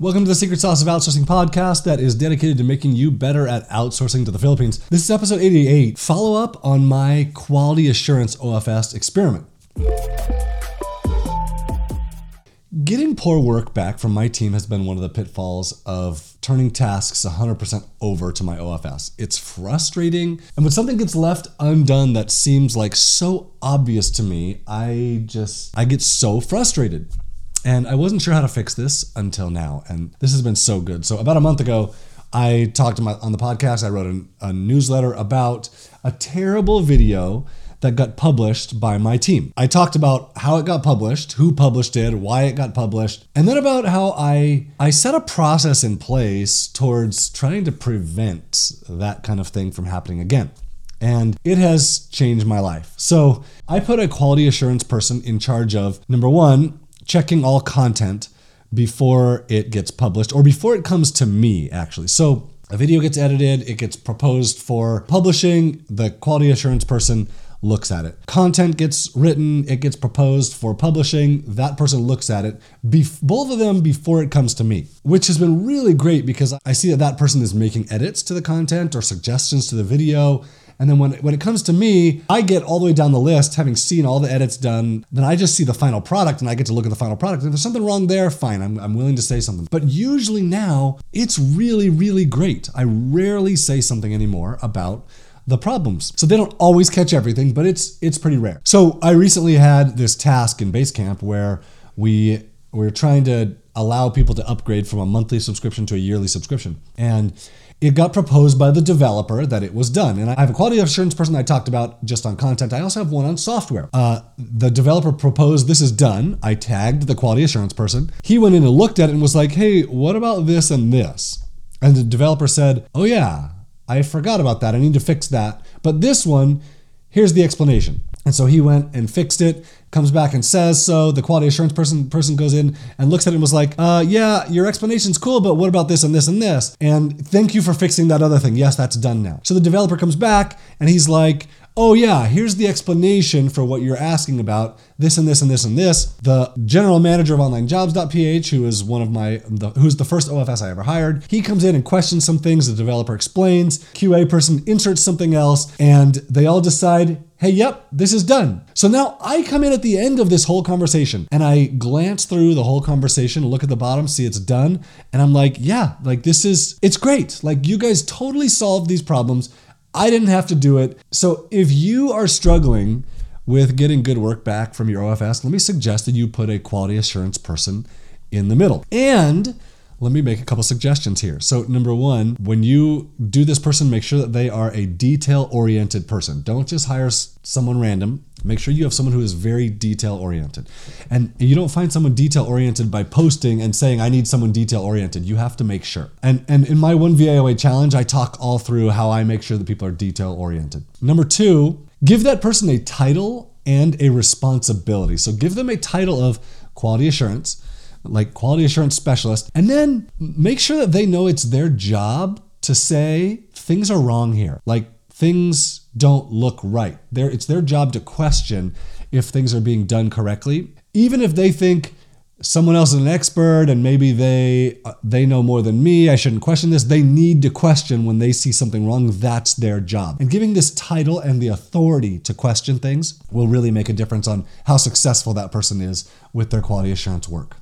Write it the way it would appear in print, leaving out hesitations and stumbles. Welcome to the Secret Sauce of Outsourcing podcast that is dedicated to making you better at outsourcing to the Philippines. This is episode 88, follow up on my quality assurance OFS experiment. Getting poor work back from my team has been one of the pitfalls of turning tasks 100% over to my OFS. It's frustrating, and when something gets left undone that seems like so obvious to me, I get so frustrated. And I wasn't sure how to fix this until now, and this has been so good. So about a month ago, I talked on the podcast, I wrote a newsletter about a terrible video that got published by my team. I talked about how it got published, who published it, why it got published, and then about how I set a process in place towards trying to prevent that kind of thing from happening again. And it has changed my life. So I put a quality assurance person in charge of, number one, checking all content before it gets published or before it comes to me, actually. So a video gets edited, it gets proposed for publishing, the quality assurance person looks at it. Content gets written, it gets proposed for publishing, that person looks at it, both of them before it comes to me, which has been really great because I see that person is making edits to the content or suggestions to the video. And then when it comes to me, I get all the way down the list, having seen all the edits done, then I just see the final product and I get to look at the final product. If there's something wrong there, fine, I'm willing to say something. But usually now, it's really, really great. I rarely say something anymore about the problems. So they don't always catch everything, but it's pretty rare. So I recently had this task in Basecamp where we're trying to allow people to upgrade from a monthly subscription to a yearly subscription. And it got proposed by the developer that it was done. And I have a quality assurance person I talked about just on content. I also have one on software. The developer proposed this is done. I tagged the quality assurance person. He went in and looked at it and was like, hey, what about this and this? And the developer said, oh yeah, I forgot about that. I need to fix that. But this one, here's the explanation. And so he went and fixed it, comes back and says so. The quality assurance person goes in and looks at it and was like, yeah, your explanation's cool, but what about this and this and this? And thank you for fixing that other thing. Yes, that's done now. So the developer comes back and he's like, oh yeah, here's the explanation for what you're asking about, this and this and this and this. The general manager of onlinejobs.ph, who is who's the first OFS I ever hired, he comes in and questions some things, the developer explains, QA person inserts something else, and they all decide, hey, yep, this is done. So now I come in at the end of this whole conversation and I glance through the whole conversation, look at the bottom, see it's done. And I'm like, yeah, like it's great. Like you guys totally solved these problems. I didn't have to do it. So if you are struggling with getting good work back from your OFS, let me suggest that you put a quality assurance person in the middle. And let me make a couple suggestions here. So number one, when you do this person, make sure that they are a detail-oriented person. Don't just hire someone random. Make sure you have someone who is very detail-oriented. And you don't find someone detail-oriented by posting and saying, I need someone detail-oriented. You have to make sure. And in my One VAOA Challenge, I talk all through how I make sure that people are detail-oriented. Number two, give that person a title and a responsibility. So give them a title of quality assurance, like quality assurance specialist, and then make sure that they know it's their job to say things are wrong here. Like things don't look right. It's their job to question if things are being done correctly. Even if they think someone else is an expert and maybe they know more than me, I shouldn't question this, they need to question when they see something wrong. That's their job. And giving this title and the authority to question things will really make a difference on how successful that person is with their quality assurance work.